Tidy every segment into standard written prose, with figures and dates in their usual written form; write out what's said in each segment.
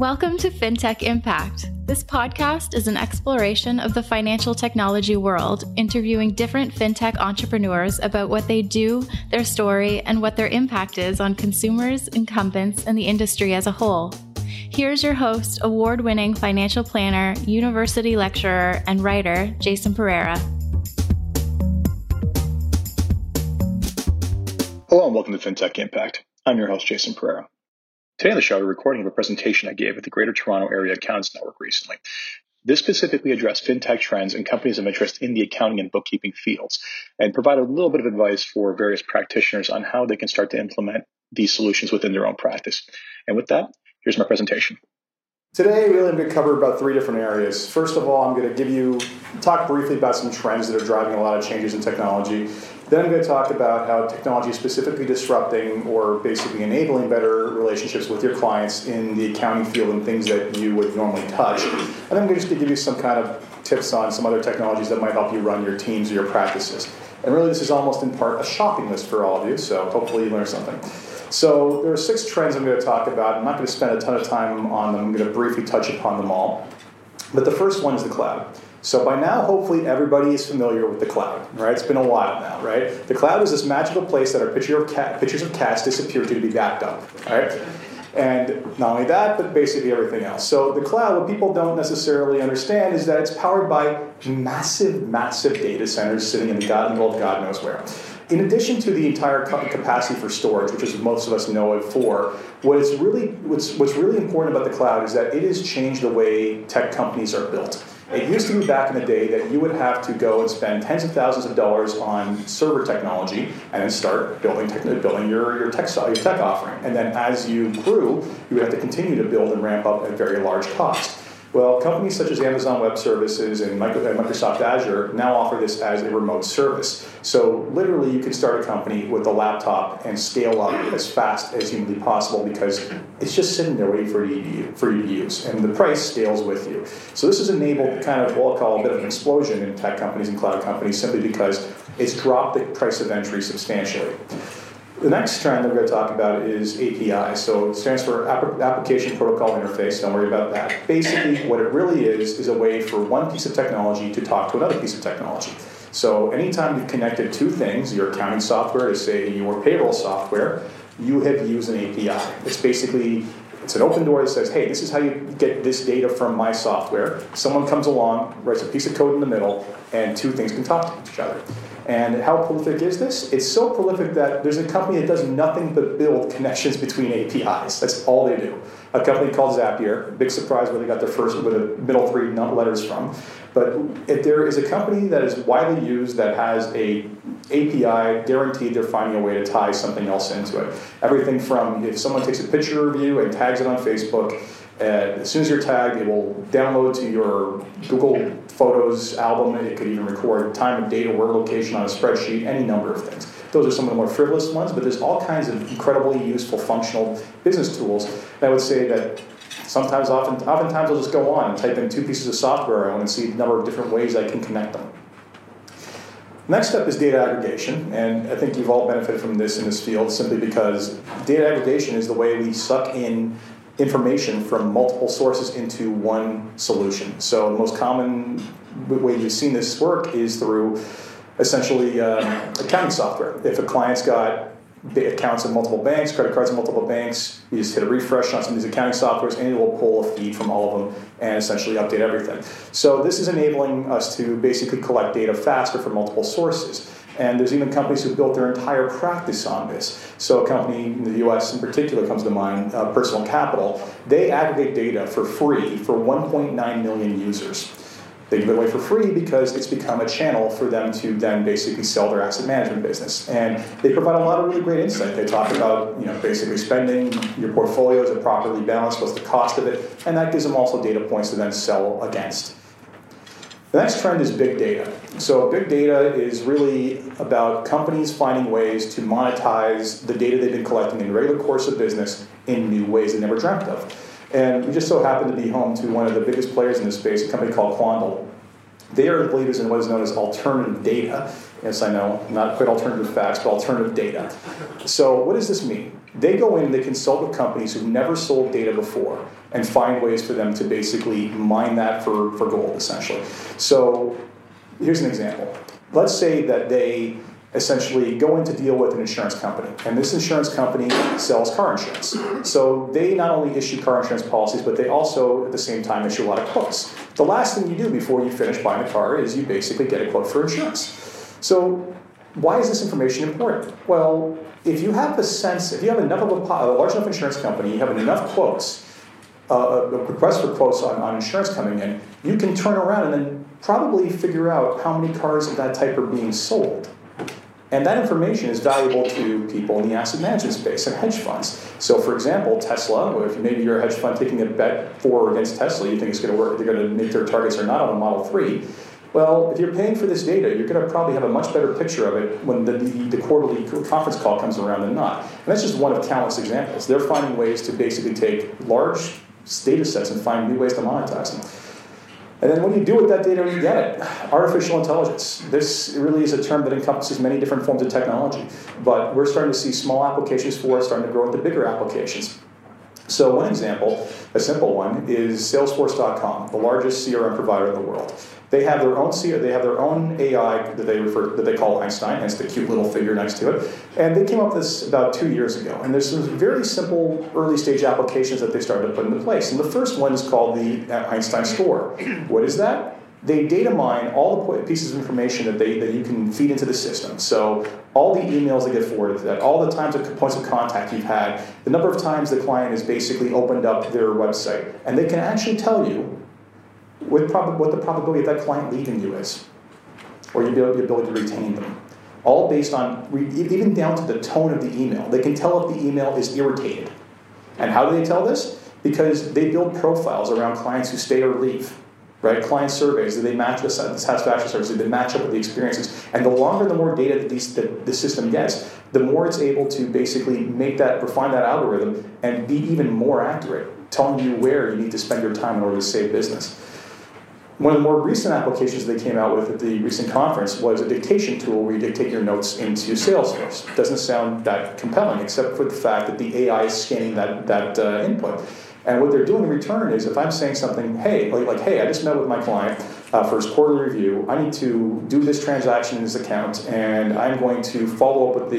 Welcome to FinTech Impact. This podcast is an exploration of the financial technology world, interviewing different FinTech entrepreneurs about what they do, their story, and what their impact is on consumers, incumbents, and the industry as a whole. Here's your host, award-winning financial planner, university lecturer, and writer, Jason Pereira. Hello and welcome to FinTech Impact. I'm your host, Jason Pereira. Today on the show, we're recording of a presentation I gave at the Greater Toronto Area Accountants Network recently. This specifically addressed fintech trends and companies of interest in the accounting and bookkeeping fields and provided a little bit of advice for various practitioners on how they can start to implement these solutions within their own practice. And with that, here's my presentation. Today, really I'm going to cover about three different areas. First of all, I'm going to talk briefly about some trends that are driving a lot of changes in technology. Then I'm going to talk about how technology is specifically disrupting or basically enabling better relationships with your clients in the accounting field and things that you would normally touch. And then I'm going to give you some kind of tips on some other technologies that might help you run your teams or your practices. And really, this is almost in part a shopping list for all of you, so hopefully you learn something. So there are six trends I'm going to talk about. I'm not going to spend a ton of time on them. I'm going to briefly touch upon them all. But the first one is the cloud. So by now, hopefully, everybody is familiar with the cloud, right? It's been a while now, right? The cloud is this magical place that our pictures of cats disappear to be backed up, right? And not only that, but basically everything else. So the cloud, what people don't necessarily understand is that it's powered by massive, massive data centers sitting in the middle of God knows where. In addition to the entire capacity for storage, which is what most of us know it for, what's really important about the cloud is that it has changed the way tech companies are built. It used to be back in the day that you would have to go and spend tens of thousands of dollars on server technology and then start building your tech offering. And then as you grew, you would have to continue to build and ramp up at a very large cost. Well, companies such as Amazon Web Services and Microsoft Azure now offer this as a remote service. So literally you can start a company with a laptop and scale up as fast as humanly possible because it's just sitting there waiting for you to use. And the price scales with you. So this has enabled kind of what I'll call a bit of an explosion in tech companies and cloud companies simply because it's dropped the price of entry substantially. The next trend that we're going to talk about is API. So it stands for Application Protocol Interface. Don't worry about that. Basically, what it really is a way for one piece of technology to talk to another piece of technology. So anytime you've connected two things, your accounting software to, say, your payroll software, you have used an API. It's an open door that says, hey, this is how you get this data from my software. Someone comes along, writes a piece of code in the middle, and two things can talk to each other. And how prolific is this? It's so prolific that there's a company that does nothing but build connections between APIs. That's all they do. A company called Zapier. Big surprise where they got the middle three letters from. But if there is a company that is widely used that has an API, guaranteed they're finding a way to tie something else into it. Everything from if someone takes a picture of you and tags it on Facebook, and as soon as you're tagged, it will download to your Google Photos album. It could even record time and date or word location on a spreadsheet, any number of things. Those are some of the more frivolous ones, but there's all kinds of incredibly useful functional business tools. And I would say that oftentimes I'll just go on and type in two pieces of software I own and see a number of different ways I can connect them. Next up is data aggregation, and I think you've all benefited from this in this field simply because data aggregation is the way we suck in information from multiple sources into one solution. So the most common way you've seen this work is through essentially accounting software. If a client's got accounts in multiple banks, credit cards in multiple banks, you just hit a refresh on some of these accounting softwares and it will pull a feed from all of them and essentially update everything. So this is enabling us to basically collect data faster from multiple sources. And there's even companies who built their entire practice on this. So a company in the U.S. in particular comes to mind, Personal Capital. They aggregate data for free for 1.9 million users. They give it away for free because it's become a channel for them to then basically sell their asset management business. And they provide a lot of really great insight. They talk about, basically spending your portfolios are properly balanced, what's the cost of it, and that gives them also data points to then sell against. The next trend is big data. So big data is really about companies finding ways to monetize the data they've been collecting in the regular course of business in new ways they never dreamt of. And we just so happen to be home to one of the biggest players in this space, a company called Quandl. They are the leaders in what is known as alternative data. Yes, I know, not quite alternative facts, but alternative data. So what does this mean? They go in and they consult with companies who've never sold data before and find ways for them to basically mine that for gold, essentially. So here's an example. Let's say that they essentially go in to deal with an insurance company. And this insurance company sells car insurance. So they not only issue car insurance policies, but they also, at the same time, issue a lot of quotes. The last thing you do before you finish buying a car is you basically get a quote for insurance. So why is this information important? Well, if you have a sense, if you have enough of a large enough insurance company, you have enough quotes, requests for quotes on insurance coming in, you can turn around and then probably figure out how many cars of that type are being sold. And that information is valuable to people in the asset management space and hedge funds. So, for example, Tesla, or if maybe you're a hedge fund taking a bet for or against Tesla, you think it's going to work, they're going to meet their targets or not on a Model 3. Well, if you're paying for this data, you're going to probably have a much better picture of it when the quarterly conference call comes around than not. And that's just one of countless examples. They're finding ways to basically take large data sets and find new ways to monetize them. And then what do you do with that data when you get it? Artificial intelligence. This really is a term that encompasses many different forms of technology. But we're starting to see small applications for it starting to grow into bigger applications. So one example, a simple one, is Salesforce.com, the largest CRM provider in the world. They have their own AI that they call Einstein, hence the cute little figure next to it. And they came up with this about 2 years ago. And there's some very simple early stage applications that they started to put into place. And the first one is called the Einstein Store. What is that? They data mine all the pieces of information that you can feed into the system. So all the emails that get forwarded to that, all the times of points of contact you've had, the number of times the client has basically opened up their website. And they can actually tell you what the probability of that client leaving you is, or your ability to retain them. All based on, even down to the tone of the email. They can tell if the email is irritated. And how do they tell this? Because they build profiles around clients who stay or leave. Right? Client surveys, do they match the satisfaction surveys, do they match up with the experiences? And the longer and the more data that the system gets, the more it's able to basically refine that algorithm and be even more accurate, telling you where you need to spend your time in order to save business. One of the more recent applications they came out with at the recent conference was a dictation tool where you dictate your notes into Salesforce. Doesn't sound that compelling, except for the fact that the AI is scanning that input. And what they're doing in return is, if I'm saying something, hey, I just met with my client for his quarterly review. I need to do this transaction in his account, and I'm going to follow up with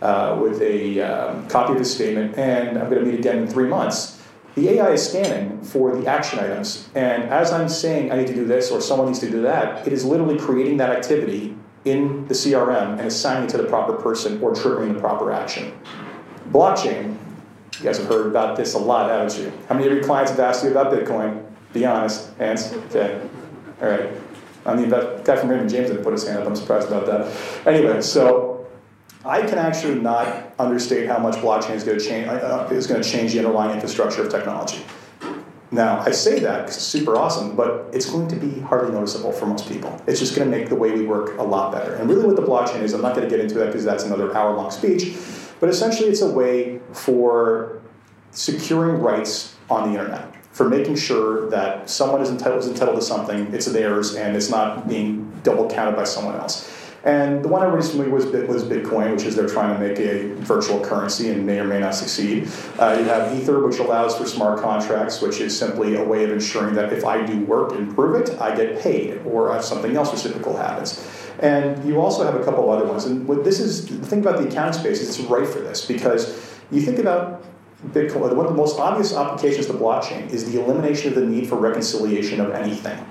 a copy of his statement, and I'm going to meet again in 3 months. The AI is scanning for the action items, and as I'm saying I need to do this or someone needs to do that, it is literally creating that activity in the CRM and assigning it to the proper person or triggering the proper action. Blockchain, you guys have heard about this a lot, haven't you? How many of your clients have asked you about Bitcoin? Be honest, hands, okay, all right. The guy from Raymond James didn't put his hand up, I'm surprised about that. Anyway, so I can actually not understate how much blockchain is going to change the underlying infrastructure of technology. Now, I say that because it's super awesome, but it's going to be hardly noticeable for most people. It's just going to make the way we work a lot better. And really what the blockchain is, I'm not going to get into that because that's another hour-long speech, but essentially it's a way for securing rights on the internet, for making sure that someone is entitled to something, it's theirs, and it's not being double-counted by someone else. And the one I recently was Bitcoin, which is they're trying to make a virtual currency and may or may not succeed. You have Ether, which allows for smart contracts, which is simply a way of ensuring that if I do work and prove it, I get paid, or if something else reciprocal happens. And you also have a couple other ones. And what this is, the thing about the accounting space is it's right for this, because you think about Bitcoin, one of the most obvious applications of the blockchain is the elimination of the need for reconciliation of anything.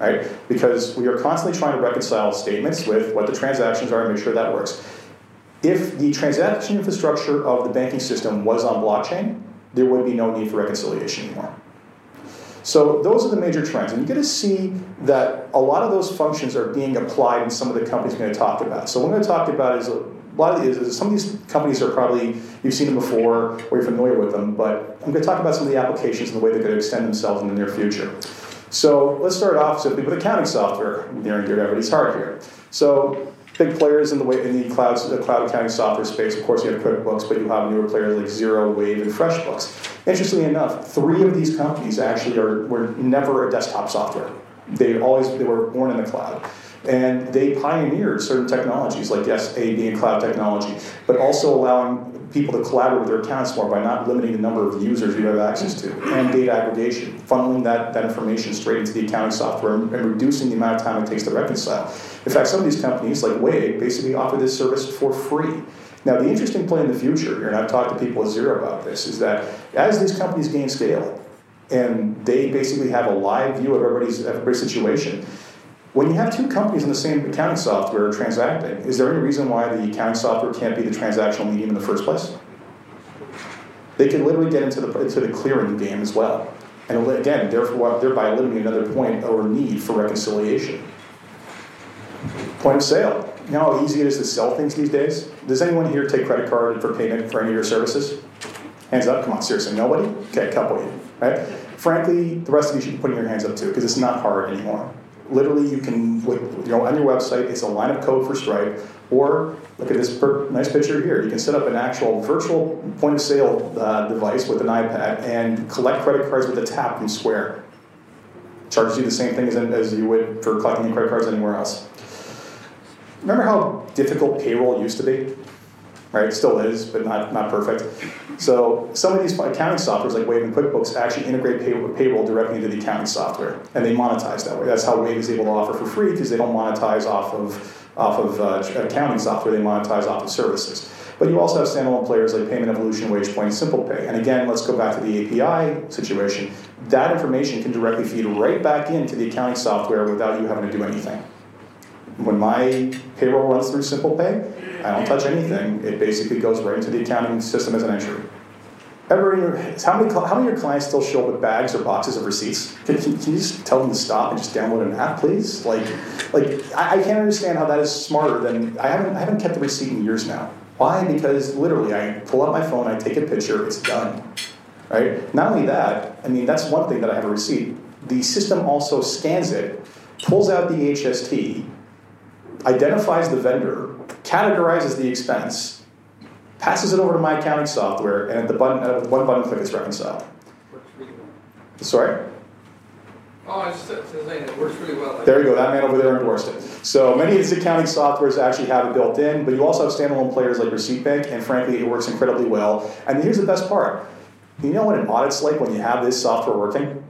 Right? Because we are constantly trying to reconcile statements with what the transactions are and make sure that works. If the transaction infrastructure of the banking system was on blockchain, there would be no need for reconciliation anymore. So those are the major trends. And you're going to see that a lot of those functions are being applied in some of the companies we're going to talk about. So what I'm going to talk about is some of these companies are probably, you've seen them before or you're familiar with them, but I'm going to talk about some of the applications and the way they're going to extend themselves in the near future. So let's start off simply with accounting software, near and dear to everybody's heart here. So big players in the cloud accounting software space. Of course, you have QuickBooks, but you have newer players like Xero, Wave, and FreshBooks. Interestingly enough, three of these companies actually were never a desktop software. They were born in the cloud. And they pioneered certain technologies, like yes, being a cloud technology, but also allowing people to collaborate with their accounts more by not limiting the number of users you have access to, and data aggregation, funneling that information straight into the accounting software and reducing the amount of time it takes to reconcile. In fact, some of these companies, like Wave, basically offer this service for free. Now, the interesting play in the future here, and I've talked to people at Xero about this, is that as these companies gain scale, and they basically have a live view of everybody's situation, when you have two companies on the same accounting software transacting, is there any reason why the accounting software can't be the transactional medium in the first place? They can literally get into the clearing game as well. And again, thereby eliminating another point or need for reconciliation. Point of sale. You know how easy it is to sell things these days? Does anyone here take credit card for payment for any of your services? Hands up. Come on, seriously. Nobody? Okay, a couple of you. Right? Frankly, the rest of you should be putting your hands up too, because it's not hard anymore. Literally, you can, on your website, it's a line of code for Stripe, or look at this nice picture here. You can set up an actual virtual point-of-sale device with an iPad and collect credit cards with a tap from Square. Charges you the same thing as you would for collecting credit cards anywhere else. Remember how difficult payroll used to be? Right, still is, but not perfect. So some of these accounting softwares like Wave and QuickBooks actually integrate payroll directly into the accounting software, and they monetize that way. That's how Wave is able to offer for free, because they don't monetize off of accounting software, they monetize off of services. But you also have standalone players like Payment Evolution, WagePoint, SimplePay. And again, let's go back to the API situation. That information can directly feed right back into the accounting software without you having to do anything. When my payroll runs through SimplePay, I don't touch anything. It basically goes right into the accounting system as an entry. How many of your clients still show up with bags or boxes of receipts? Can you just tell them to stop and just download an app, please? I can't understand how that is smarter than... I haven't kept the receipt in years now. Why? Because literally, I pull up my phone, I take a picture, it's done. Right? Not only that, I mean, that's one thing that I have a receipt. The system also scans it, pulls out the HST, identifies the vendor, categorizes the expense, passes it over to my accounting software, and at one button click, it's reconciled. Works really well. Sorry? Oh, I just said it works really well. There you go. That man over there endorsed it. So many of these accounting softwares actually have it built in, but you also have standalone players like Receipt Bank, and frankly, it works incredibly well. And here's the best part. You know what an audit's like when you have this software working?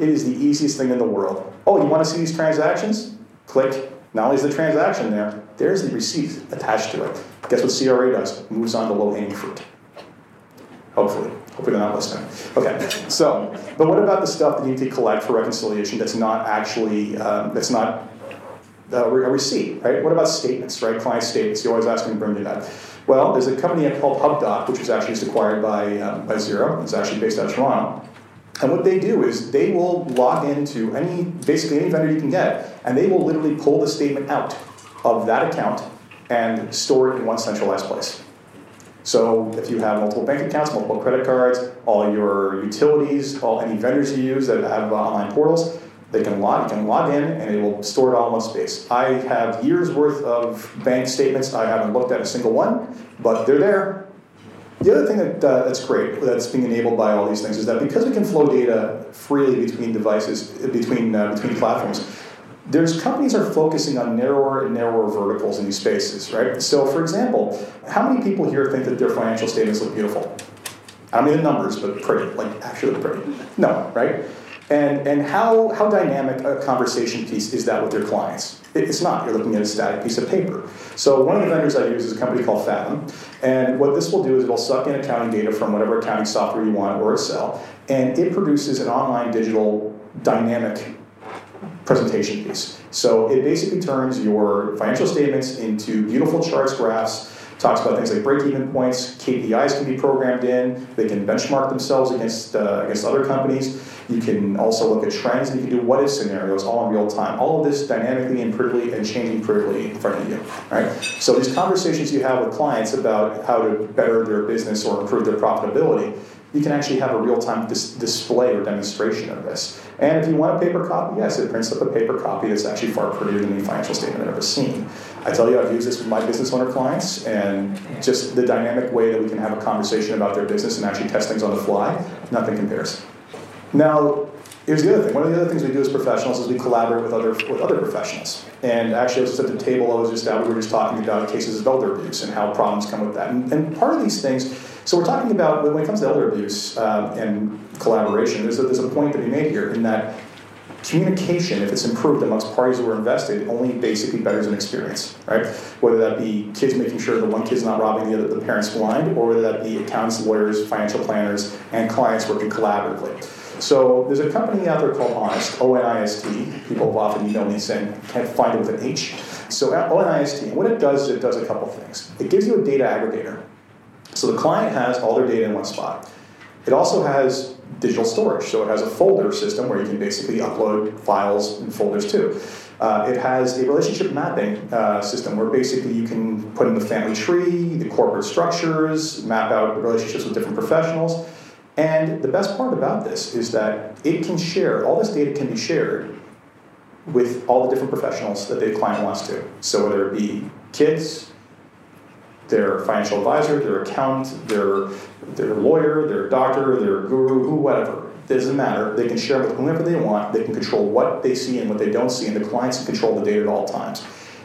It is the easiest thing in the world. Oh, you want to see these transactions? Click. Not only is the transaction there, there's the receipt attached to it. Guess what CRA does? It moves on to low-hanging fruit. Hopefully they're not listening. Okay, so, but what about the stuff that you need to collect for reconciliation that's not actually, a receipt, right? What about statements, right? Client statements, you always ask me to bring me that. Well, there's a company called HubDoc, which was actually just acquired by Xero. It's actually based out of Toronto. And what they do is they will log into basically any vendor you can get, and they will literally pull the statement out of that account and store it in one centralized place. So if you have multiple bank accounts, multiple credit cards, all your utilities, any vendors you use that have online portals, you can log in, and it will store it all in one space. I have years' worth of bank statements. I haven't looked at a single one, but they're there. The other thing that's great, that's being enabled by all these things, is that because we can flow data freely between devices, between platforms, companies are focusing on narrower and narrower verticals in these spaces, right? So, for example, how many people here think that their financial statements look beautiful? I mean the numbers, but pretty, like actually pretty. No, right? And how dynamic a conversation piece is that with your clients? It's not. You're looking at a static piece of paper. So one of the vendors I use is a company called Fathom. And what this will do is it will suck in accounting data from whatever accounting software you want or Excel. And it produces an online digital dynamic presentation piece. So it basically turns your financial statements into beautiful charts, graphs. Talks about things like break-even points, KPIs can be programmed in, they can benchmark themselves against other companies. You can also look at trends, and you can do what-if scenarios all in real time. All of this dynamically and pretty and changing pretty in front of you, right? So these conversations you have with clients about how to better their business or improve their profitability, you can actually have a real-time display or demonstration of this. And if you want a paper copy, yes, it prints up a paper copy that's actually far prettier than any financial statement I've ever seen. I tell you, I've used this with my business owner clients, and just the dynamic way that we can have a conversation about their business and actually test things on the fly, nothing compares. Now, Here's the other thing. One of the other things we do as professionals is we collaborate with other professionals. And actually, I was just at the table, we were just talking about cases of elder abuse and how problems come with that. And part of these things, so we're talking about, when it comes to elder abuse and collaboration, there's a point to be made here in that communication, if it's improved amongst parties who are invested, only basically betters an experience, right? Whether that be kids making sure that one kid's not robbing the parents blind, or whether that be accountants, lawyers, financial planners, and clients working collaboratively. So there's a company out there called Onist, O-N-I-S-T. People have often emailed me saying, can't find it with an H. So O-N-I-S-T, what it does a couple things. It gives you a data aggregator. So the client has all their data in one spot. It also has digital storage, so it has a folder system where you can basically upload files and folders too. It has a relationship mapping system where basically you can put in the family tree, the corporate structures, map out the relationships with different professionals. And the best part about this is that it can share, all this data can be shared with all the different professionals that the client wants to. So whether it be kids, their financial advisor, their accountant, their lawyer, their doctor, their guru, whoever, it doesn't matter. They can share with whomever they want. They can control what they see and what they don't see, and the clients can control the data at all times.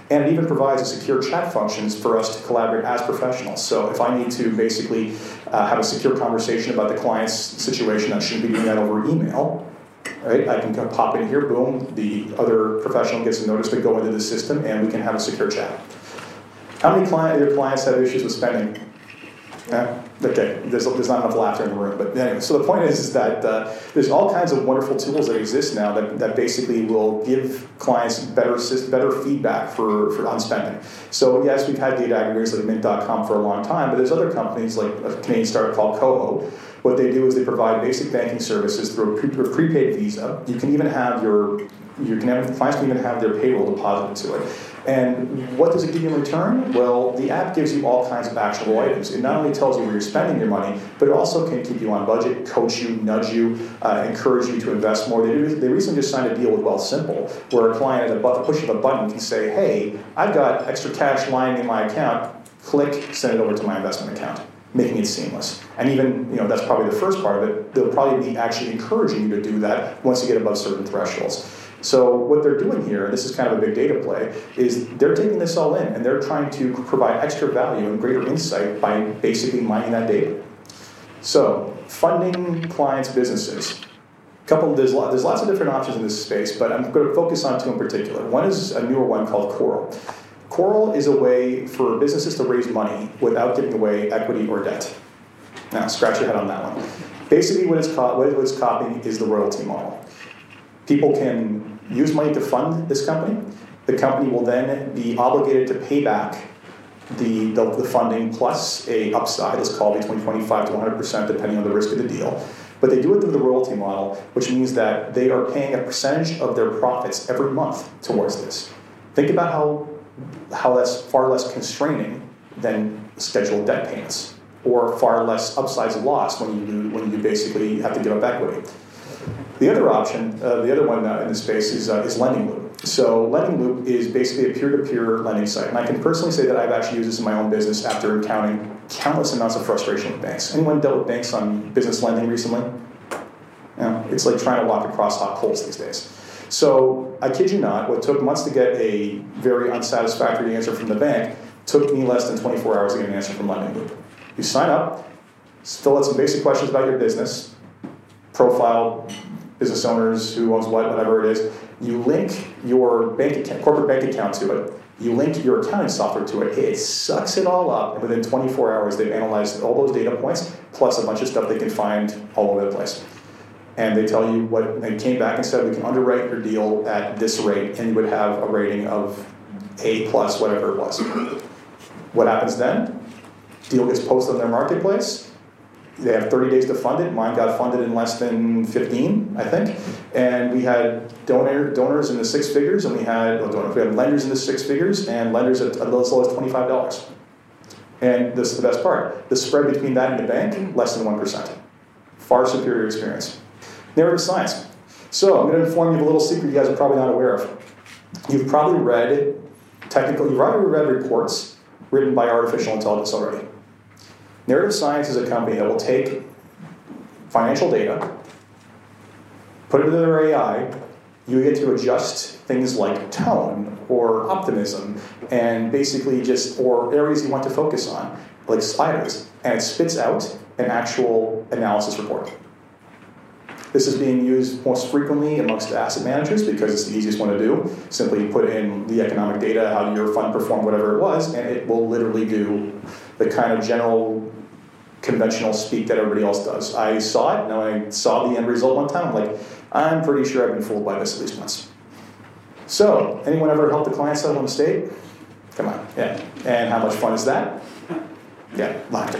And it even provides a secure chat functions for us to collaborate as professionals. So if I need to basically have a secure conversation about the client's situation, I shouldn't be doing that over email, right? I can pop in here, boom, the other professional gets a notice to go into the system, and we can have a secure chat. How many of your clients have issues with spending? Yeah. Okay, there's not enough laughter in the room. But anyway, so the point is that there's all kinds of wonderful tools that exist now that basically will give clients better feedback for on spending. So yes, we've had data aggregators like Mint.com for a long time, but there's other companies like a Canadian startup called Coho. What they do is they provide basic banking services through a prepaid Visa. You can even have clients can even have their payroll deposited to it. And what does it give you in return? Well, the app gives you all kinds of actionable items. It not only tells you where you're spending your money, but it also can keep you on budget, coach you, nudge you, encourage you to invest more. They recently just signed a deal with Wealthsimple, where a client at the push of a button can say, hey, I've got extra cash lying in my account. Click, send it over to my investment account, making it seamless. And even, that's probably the first part of it. They'll probably be actually encouraging you to do that once you get above certain thresholds. So what they're doing here, and this is kind of a big data play, is they're taking this all in, and they're trying to provide extra value and greater insight by basically mining that data. So funding clients' businesses. There's lots of different options in this space, but I'm going to focus on two in particular. One is a newer one called Coral. Coral is a way for businesses to raise money without giving away equity or debt. Now, scratch your head on that one. Basically, what it's copying is the royalty model. People can use money to fund this company. The company will then be obligated to pay back the funding plus a upside, let's call it between 25 to 100%, depending on the risk of the deal. But they do it through the royalty model, which means that they are paying a percentage of their profits every month towards this. Think about how that's far less constraining than scheduled debt payments, or far less upsides lost when you basically have to give up equity. The other option, in this space is Lending Loop. So Lending Loop is basically a peer-to-peer lending site. And I can personally say that I've actually used this in my own business after encountering countless amounts of frustration with banks. Anyone dealt with banks on business lending recently? Yeah, it's like trying to walk across hot coals these days. So I kid you not, what took months to get a very unsatisfactory answer from the bank took me less than 24 hours to get an answer from Lending Loop. You sign up, fill out some basic questions about your business, profile, business owners, who owns what, whatever it is. You link your corporate bank account to it. You link your accounting software to it. It sucks it all up. And within 24 hours, they've analyzed all those data points, plus a bunch of stuff they can find all over the place. And they tell you they came back and said, we can underwrite your deal at this rate, and you would have a rating of A+, whatever it was. What happens then? Deal gets posted on their marketplace. They have 30 days to fund it. Mine got funded in less than 15, I think. And we had donors in the six figures, and we had lenders in the six figures, and lenders at as low as $25. And this is the best part. The spread between that and the bank, less than 1%. Far superior experience. Narrative science. So I'm going to inform you of a little secret you guys are probably not aware of. You've already read reports written by artificial intelligence already. Narrative Science is a company that will take financial data, put it into their AI, you get to adjust things like tone or optimism and basically just, or areas you want to focus on, like sliders, and it spits out an actual analysis report. This is being used most frequently amongst asset managers because it's the easiest one to do. Simply put in the economic data, how your fund performed, whatever it was, and it will literally do the kind of general conventional speak that everybody else does. I saw it, and when I saw the end result one time, I'm like, I'm pretty sure I've been fooled by this at least once. So, anyone ever helped the client settle a mistake? Come on, yeah. And how much fun is that? Yeah, laughter.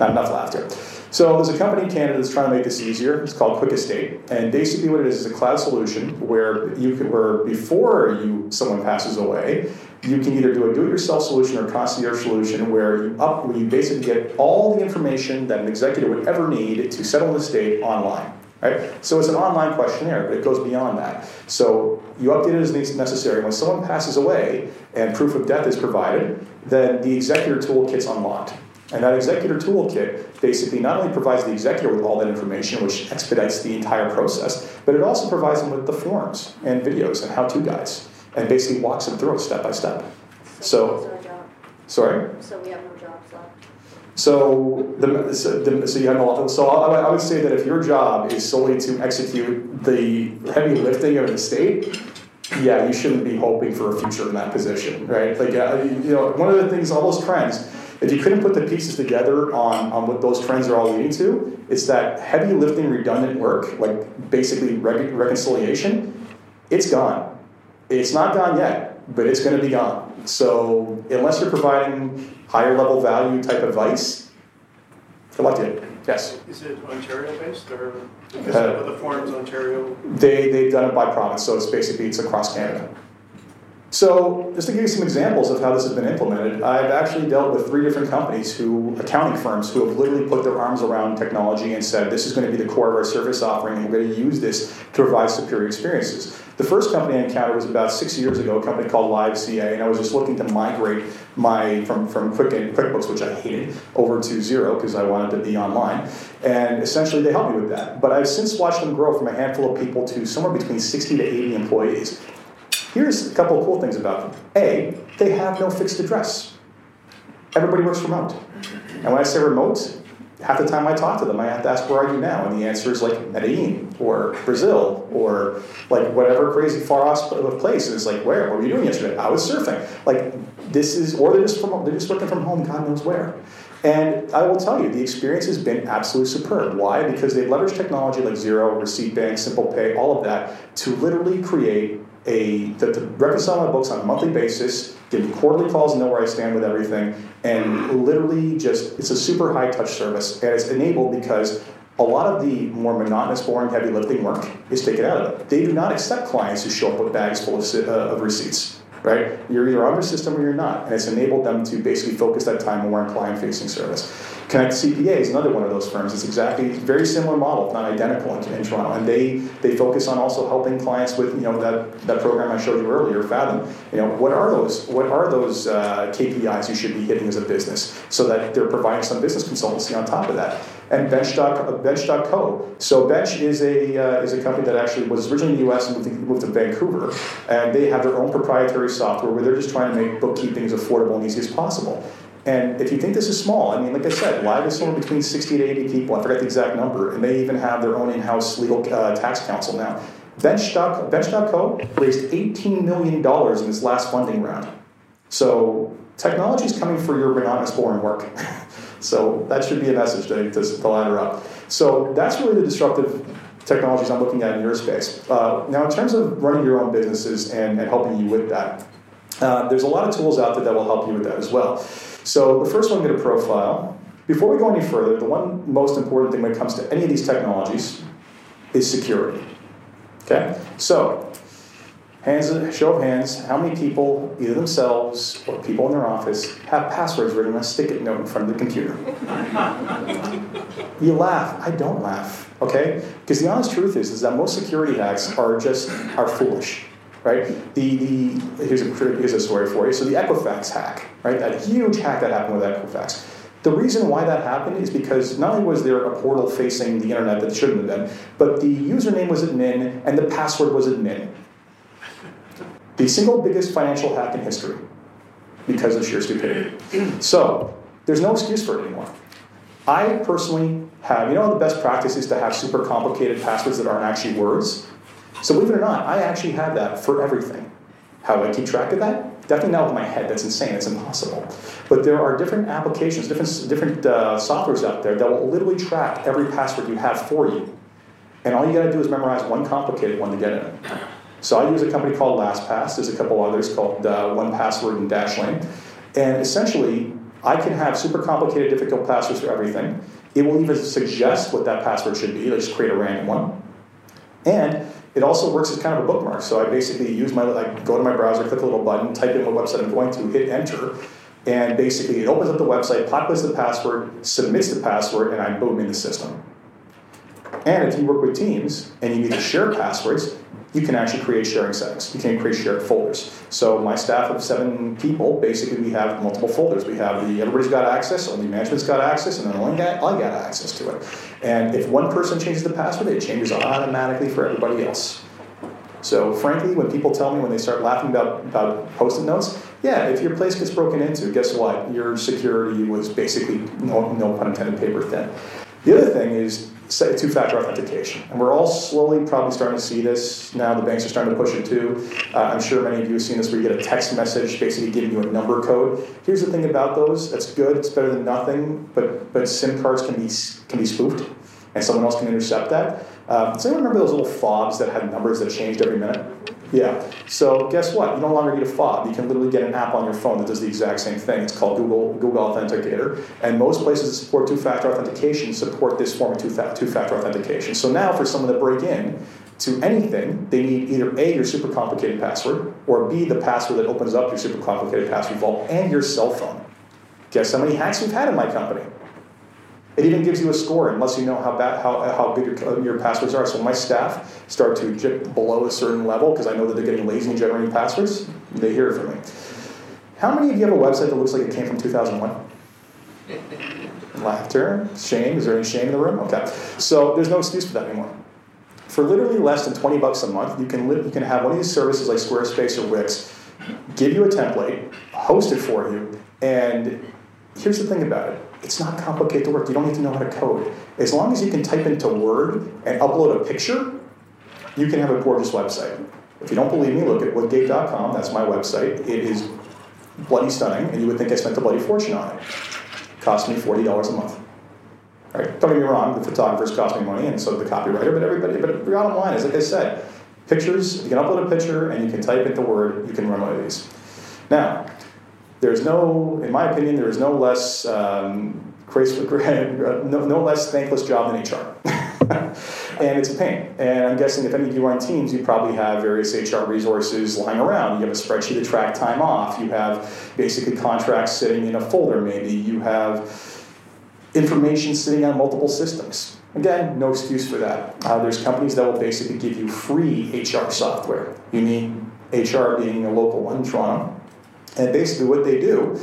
Not enough laughter. So there's a company in Canada that's trying to make this easier. It's called QuickEstate, and basically what it is a cloud solution where you can, before someone passes away, you can either do a do-it-yourself solution or a concierge solution where you basically get all the information that an executive would ever need to settle an estate online. Right? So it's an online questionnaire, but it goes beyond that. So you update it as necessary. When someone passes away and proof of death is provided, then the executor toolkit's unlocked. And that executor toolkit basically not only provides the executor with all that information, which expedites the entire process, but it also provides them with the forms and videos and how-to guides, and basically walks them through it step by step. So we have no jobs left. So I would say that if your job is solely to execute the heavy lifting of an estate, yeah, you shouldn't be hoping for a future in that position, right? Like, one of the things, all those trends, if you couldn't put the pieces together on what those trends are all leading to, it's that heavy lifting, redundant work, like basically reconciliation, it's gone. It's not gone yet, but it's going to be gone. So unless you're providing higher level value type advice, good luck to you. Yes? Is it Ontario-based, or because of the forms, Ontario? They've done it by province, so it's across Canada. So just to give you some examples of how this has been implemented, I've actually dealt with 3 different companies, accounting firms, who have literally put their arms around technology and said, this is going to be the core of our service offering, and we're going to use this to provide superior experiences. The first company I encountered was about 6 years ago, a company called Live CA, and I was just looking to migrate from QuickBooks, which I hated, over to Xero because I wanted to be online. And essentially, they helped me with that. But I've since watched them grow from a handful of people to somewhere between 60 to 80 employees. Here's a couple of cool things about them. A, they have no fixed address. Everybody works remote. And when I say remote, half the time I talk to them, I have to ask, where are you now? And the answer is like Medellin or Brazil or like whatever crazy far off place. And it's like, where? What were you doing yesterday? I was surfing. Like this is, or they're just working from home, God knows where. And I will tell you, the experience has been absolutely superb. Why? Because they leverage technology like Xero, Receipt Bank, Simple Pay, all of that to literally create to reconcile my books on a monthly basis, give quarterly calls and know where I stand with everything, and literally just, it's a super high-touch service, and it's enabled because a lot of the more monotonous, boring, heavy-lifting work is taken out of it. They do not accept clients who show up with bags full of receipts, right? You're either on their system or you're not, and it's enabled them to basically focus that time more on client-facing service. Connect CPA is another one of those firms. It's exactly very similar model, if not identical, in Toronto. And they focus on also helping clients with that program I showed you earlier, Fathom. What are those KPIs you should be hitting as a business, so that they're providing some business consultancy on top of that. And Bench.co. So Bench is a company that actually was originally in the U.S. and moved to Vancouver, and they have their own proprietary software where they're just trying to make bookkeeping as affordable and easy as possible. And if you think this is small, I mean, like I said, Live is somewhere between 60 to 80 people. I forgot the exact number. And they even have their own in-house legal tax counsel now. Bench.co raised $18 million in this last funding round. So technology is coming for your monotonous, boring work. So that should be a message to ladder up. So that's really the disruptive technologies I'm looking at in your space. Now, in terms of running your own businesses and helping you with that, there's a lot of tools out there that will help you with that as well. So the first one I'm going to profile. Before we go any further, the one most important thing when it comes to any of these technologies is security. Okay? So, show of hands, how many people, either themselves or people in their office, have passwords written on a sticky note in front of the computer? You laugh. I don't laugh. Okay? Because the honest truth is that most security hacks are foolish. Right? Here's a story for you. So the Equifax hack, right? That huge hack that happened with Equifax. The reason why that happened is because not only was there a portal facing the internet that shouldn't have been, but the username was admin and the password was admin. The single biggest financial hack in history because of sheer stupidity. So there's no excuse for it anymore. I personally have, you know, the best practice is to have super complicated passwords that aren't actually words. So believe it or not, I actually have that for everything. How do I keep track of that? Definitely not with my head. That's insane. It's impossible. But there are different applications, different softwares out there that will literally track every password you have for you. And all you got to do is memorize one complicated one to get in it. So I use a company called LastPass. There's a couple others called 1Password and Dashlane. And essentially, I can have super complicated, difficult passwords for everything. It will even suggest what that password should be. They just create a random one. And it also works as kind of a bookmark. So I basically use I go to my browser, click a little button, type in what website I'm going to, hit enter, and basically it opens up the website, populates the password, submits the password, and I'm boom in the system. And if you work with teams and you need to share passwords, you can actually create sharing settings. You can create shared folders. So my staff of 7 people, basically we have multiple folders. We have everybody's got access, only management's got access, and then only I got access to it. And if one person changes the password, it changes automatically for everybody else. So frankly, when people tell me, when they start laughing about Post-it notes, yeah, if your place gets broken into, guess what? Your security was basically, no pun intended, paper thin. The other thing is two-factor authentication. And we're all slowly probably starting to see this now. The banks are starting to push it too. I'm sure many of you have seen this where you get a text message basically giving you a number code. Here's the thing about those. That's good. It's better than nothing. But SIM cards can be spoofed, and someone else can intercept that. Does anyone remember those little fobs that had numbers that changed every minute? Yeah. So guess what? You no longer need a fob. You can literally get an app on your phone that does the exact same thing. It's called Google Authenticator. And most places that support two-factor authentication support this form of two-factor authentication. So now for someone to break in to anything, they need either A, your super complicated password, or B, the password that opens up your super complicated password vault, and your cell phone. Guess how many hacks we've had in my company? It even gives you a score, unless you know how big your passwords are. So my staff start to dip below a certain level because I know that they're getting lazy in generating passwords. They hear it from me. How many of you have a website that looks like it came from 2001? Laughter. Shame. Is there any shame in the room? Okay. So there's no excuse for that anymore. For literally less than $20 a month, you can have one of these services like Squarespace or Wix give you a template, host it for you, and here's the thing about it. It's not complicated to work. You don't need to know how to code. As long as you can type into Word and upload a picture, you can have a gorgeous website. If you don't believe me, look at Woodgate.com. That's my website. It is bloody stunning, and you would think I spent a bloody fortune on it. It cost me $40 a month. All right, don't get me wrong. The photographers cost me money, and so did the copywriter. But the bottom line is, like I said, pictures. If you can upload a picture and you can type into Word, you can run one of these. Now, in my opinion, there is no less no less thankless job than HR. And it's a pain. And I'm guessing if any of you are on teams, you probably have various HR resources lying around. You have a spreadsheet to track time off. You have basically contracts sitting in a folder maybe. You have information sitting on multiple systems. Again, no excuse for that. There's companies that will basically give you free HR software. You need HR being a local one in Toronto. And basically what they do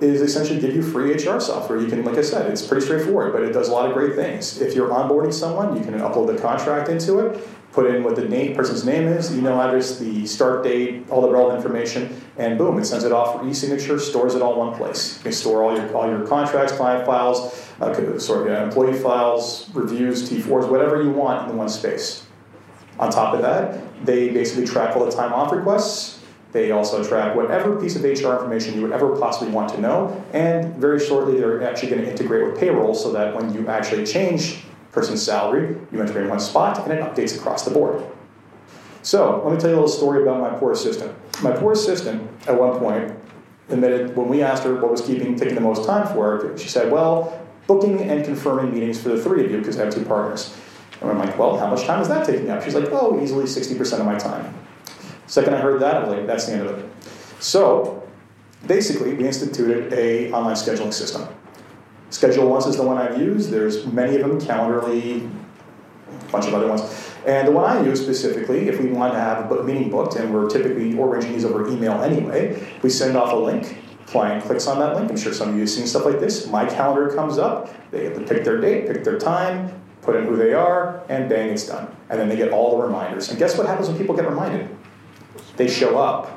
is essentially give you free HR software. You can, like I said, it's pretty straightforward, but it does a lot of great things. If you're onboarding someone, you can upload the contract into it, put in what the person's name is, email address, the start date, all the relevant information, and boom, it sends it off for e-signature, stores it all in one place. You can store all your contracts, client files, employee files, reviews, T4s, whatever you want in one space. On top of that, they basically track all the time off requests. They also track whatever piece of HR information you would ever possibly want to know, and very shortly they're actually going to integrate with payroll so that when you actually change a person's salary, you enter in one spot and it updates across the board. So let me tell you a little story about my poor assistant. My poor assistant at one point admitted when we asked her what was taking the most time for her, she said, well, booking and confirming meetings for the three of you because I have 2 partners. And I'm like, well, how much time is that taking up? She's like, oh, easily 60% of my time. Second I heard that, I was like, that's the end of it. So basically, we instituted an online scheduling system. Schedule Once is the one I've used. There's many of them, Calendly, a bunch of other ones. And the one I use specifically, if we want to have a meeting booked, and we're typically arranging these over email anyway, we send off a link. client clicks on that link. I'm sure some of you have seen stuff like this. My calendar comes up. They have to pick their date, pick their time, put in who they are, and bang, it's done. And then they get all the reminders. And guess what happens when people get reminded? They show up.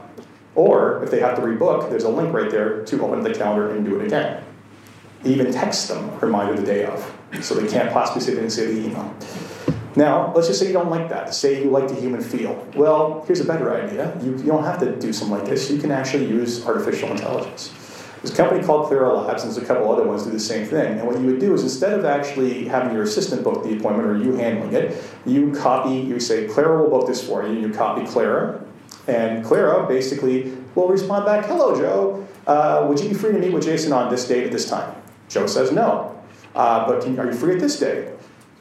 Or if they have to rebook, there's a link right there to open the calendar and do it again. They even text them, reminder the day of. So they can't possibly say they didn't save the email. Now, let's just say you don't like that. Say you like the human feel. Well, here's a better idea. You don't have to do something like this. You can actually use artificial intelligence. There's a company called Clara Labs, and there's a couple other ones do the same thing. And what you would do is instead of actually having your assistant book the appointment or you handling it, you say, Clara will book this for you. You copy Clara. And Clara basically will respond back, hello, Joe. Would you be free to meet with Jason on this date at this time? Joe says no. But are you free at this day?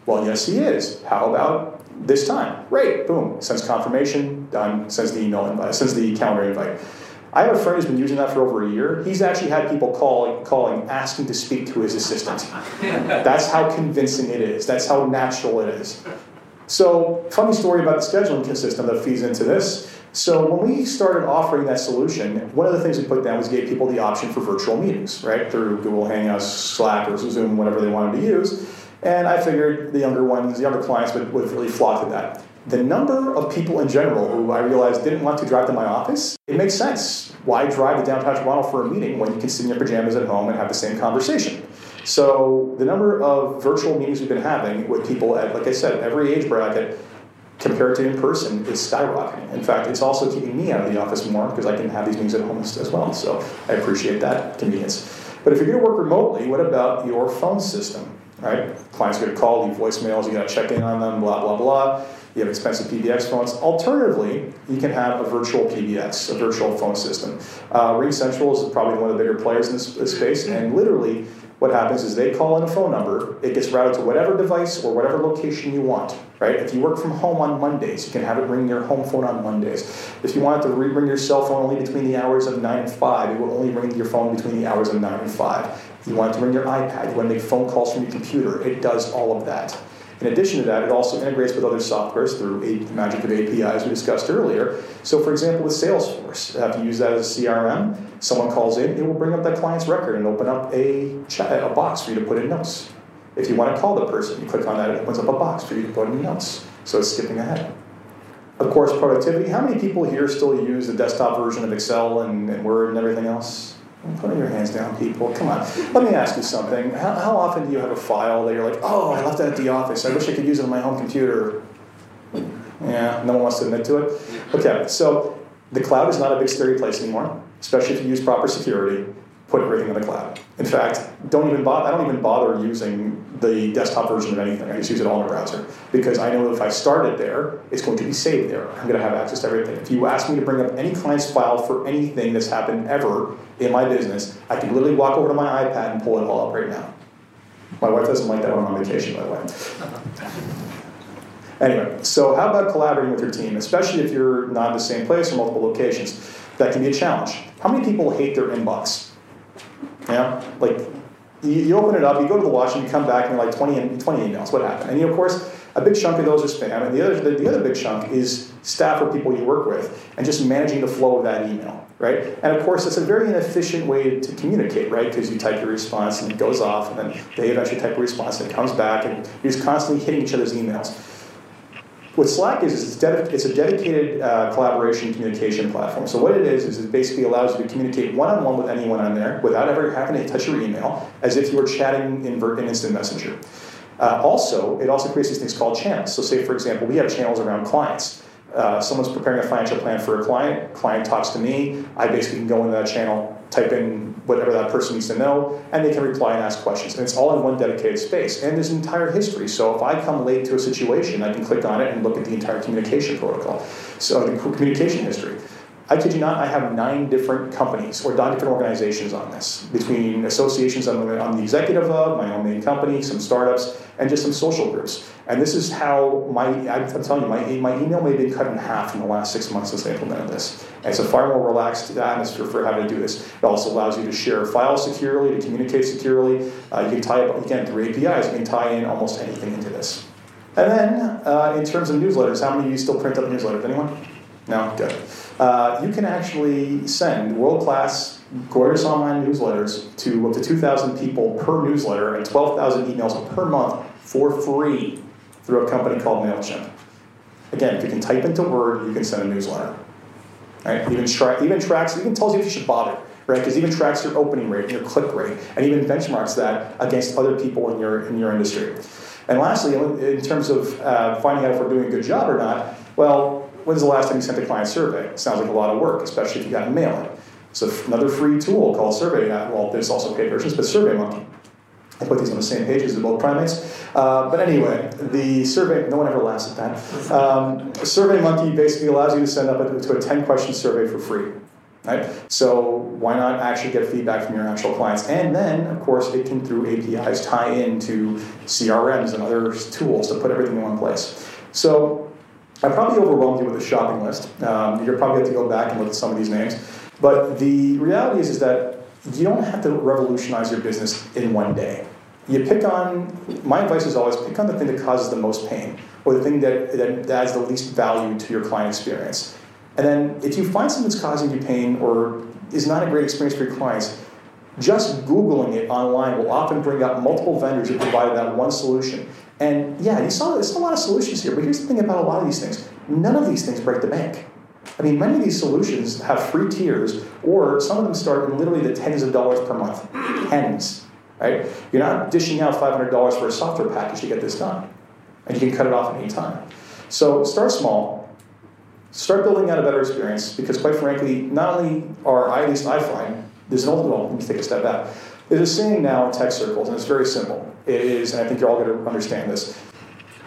Well, yes, he is. How about this time? Great. Boom. Sends confirmation. Done. Sends the email invite. Sends the calendar invite. I have a friend who's been using that for over a year. He's actually had people calling, asking to speak to his assistant. That's how convincing it is. That's how natural it is. So, funny story about the scheduling system that feeds into this. So when we started offering that solution, one of the things we put down was gave people the option for virtual meetings, right? Through Google Hangouts, Slack, or Zoom, whatever they wanted to use. And I figured the younger clients would really flock to that. The number of people in general who I realized didn't want to drive to my office, it makes sense. Why drive to downtown Toronto for a meeting when you can sit in your pajamas at home and have the same conversation? So the number of virtual meetings we've been having with people at, like I said, every age bracket, compared to in person, is skyrocketing. In fact, it's also keeping me out of the office more because I can have these meetings at home as well. So I appreciate that convenience. But if you're going to work remotely, what about your phone system, right? Clients are going to call, leave voicemails, you got to check in on them, blah, blah, blah. You have expensive PBX phones. Alternatively, you can have a virtual PBX, a virtual phone system. RingCentral is probably one of the bigger players in this space, and literally what happens is they call in a phone number, it gets routed to whatever device or whatever location you want, right? If you work from home on Mondays, you can have it ring your home phone on Mondays. If you want it to ring your cell phone only between the hours of 9 and 5, it will only ring your phone between the hours of 9 and 5. If you want it to ring your iPad, you want to make phone calls from your computer, it does all of that. In addition to that, it also integrates with other softwares through the magic of APIs we discussed earlier. So, for example, with Salesforce, if you use that as a CRM, someone calls in, it will bring up that client's record and open up a box for you to put in notes. If you want to call the person, you click on that, it opens up a box for you to put in notes. So it's skipping ahead. Of course, productivity. How many people here still use the desktop version of Excel and Word and everything else? Putting your hands down, people. Come on. Let me ask you something. How often do you have a file that you're like, oh, I left that at the office. I wish I could use it on my home computer. Yeah, no one wants to admit to it. Okay, so the cloud is not a big, scary place anymore, especially if you use proper security. Put everything in the cloud. In fact, I don't even bother using the desktop version of anything. I just use it all in a browser because I know if I start it there, it's going to be saved there. I'm going to have access to everything. If you ask me to bring up any client's file for anything that's happened ever in my business, I can literally walk over to my iPad and pull it all up right now. My wife doesn't like that when I'm on vacation, by the way. Anyway, so how about collaborating with your team, especially if you're not in the same place or multiple locations? That can be a challenge. How many people hate their inbox? Yeah, like you open it up, you go to the wash, and you come back, and you're like 20 emails. What happened? And of course, a big chunk of those are spam, and the other big chunk is staff or people you work with, and just managing the flow of that email, right? And of course, it's a very inefficient way to communicate, right? Because you type your response, and it goes off, and then they eventually type a response, and it comes back, and you're just constantly hitting each other's emails. What Slack is it's a dedicated collaboration communication platform. So what it is it basically allows you to communicate one-on-one with anyone on there without ever having to touch your email, as if you were chatting in instant messenger. It also creates these things called channels. So say, for example, we have channels around clients. Someone's preparing a financial plan for a client. Client talks to me. I basically can go into that channel, type in whatever that person needs to know, and they can reply and ask questions. And it's all in one dedicated space. And there's an entire history. So if I come late to a situation, I can click on it and look at the entire communication protocol. So the communication history. I kid you not, I have 9 different companies or 9 different organizations on this, between associations I'm the executive of, my own main company, some startups, and just some social groups. And this is how I'm telling you, my email may have been cut in half in the last 6 months since I implemented this. And it's a far more relaxed atmosphere for how to do this. It also allows you to share files securely, to communicate securely. You can tie up, again, through APIs, you can tie in almost anything into this. And then, in terms of newsletters, how many of you still print up newsletters? Anyone? No? Good. You can actually send world-class gross online newsletters to up to 2,000 people per newsletter and 12,000 emails per month for free through a company called MailChimp. Again, if you can type into Word, you can send a newsletter. Right? Even tells you if you should bother, right? Because even tracks your opening rate, your click rate, and even benchmarks that against other people in your industry. And lastly, in terms of finding out if we're doing a good job or not, well, when's the last time you sent a client survey? It sounds like a lot of work, especially if you got to mail it. So another free tool called SurveyMonkey. Well, there's also paid versions, but SurveyMonkey. I put these on the same page as the both primates. But anyway, the survey, no one ever laughs at that. SurveyMonkey basically allows you to send up to a 10-question survey for free. Right? So why not actually get feedback from your actual clients? And then, of course, it can, through APIs, tie into CRMs and other tools to put everything in one place. So I probably overwhelmed you with a shopping list. You'll probably have to go back and look at some of these names. But the reality is that you don't have to revolutionize your business in one day. My advice is always pick on the thing that causes the most pain or the thing that adds the least value to your client experience. And then if you find something that's causing you pain or is not a great experience for your clients, just Googling it online will often bring up multiple vendors who provided that one solution. And yeah, you saw there's a lot of solutions here, but here's the thing about a lot of these things. None of these things break the bank. I mean, many of these solutions have free tiers, or some of them start in literally the tens of dollars per month. Tens, right? You're not dishing out $500 for a software package to get this done. And you can cut it off at any time. So start small. Start building out a better experience, because quite frankly, not only I find, let me take a step back. There's a saying now in tech circles, and it's very simple. It is, and I think you're all going to understand this.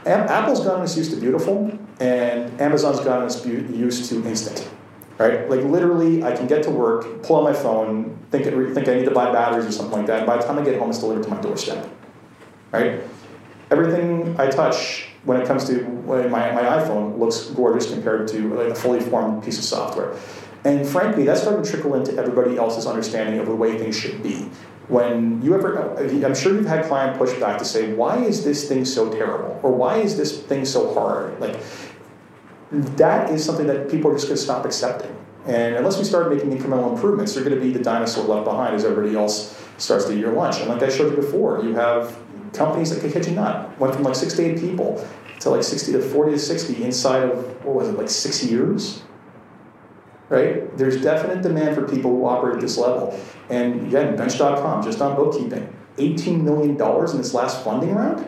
Apple's gotten us used to beautiful, and Amazon's gotten us used to instant, right? Like literally, I can get to work, pull out my phone, think I need to buy batteries or something like that, and by the time I get home, it's delivered to my doorstep, right? Everything I touch when it comes to my iPhone looks gorgeous compared to like a fully formed piece of software. And frankly, that's starting to trickle into everybody else's understanding of the way things should be. I'm sure you've had client pushback to say, why is this thing so terrible? Or why is this thing so hard? Like, that is something that people are just going to stop accepting. And unless we start making incremental improvements, they're going to be the dinosaur left behind as everybody else starts to eat your lunch. And like I showed you before, you have companies that could hit you not. Went from like 6 to 8 people to like 60 to 40 to 60 inside of, 6 years? Right? There's definite demand for people who operate at this level. And again, Bench.com, just on bookkeeping, $18 million in its last funding round.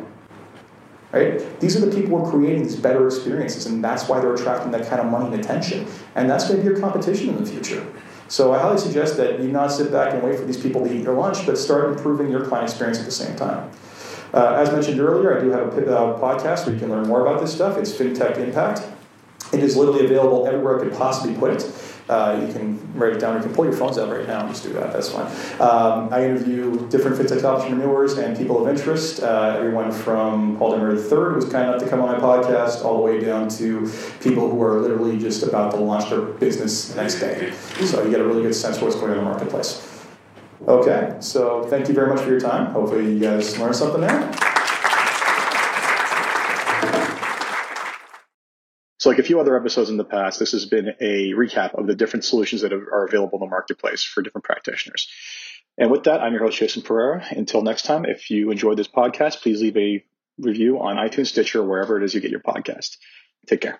Right? These are the people who are creating these better experiences, and that's why they're attracting that kind of money and attention. And that's going to be your competition in the future. So I highly suggest that you not sit back and wait for these people to eat your lunch, but start improving your client experience at the same time. As mentioned earlier, I do have a podcast where you can learn more about this stuff. It's FinTech Impact. It is literally available everywhere I could possibly put it. You can write it down. You can pull your phones out right now and just do that. That's fine. I interview different fintech entrepreneurs and people of interest, everyone from Paul Demer III, who was kind enough to come on my podcast, all the way down to people who are literally just about to launch their business the next day. So you get a really good sense of what's going on in the marketplace. Okay, so thank you very much for your time. Hopefully you guys learned something there. So like a few other episodes in the past, this has been a recap of the different solutions that are available in the marketplace for different practitioners. And with that, I'm your host, Jason Pereira. Until next time, if you enjoyed this podcast, please leave a review on iTunes, Stitcher, wherever it is you get your podcast. Take care.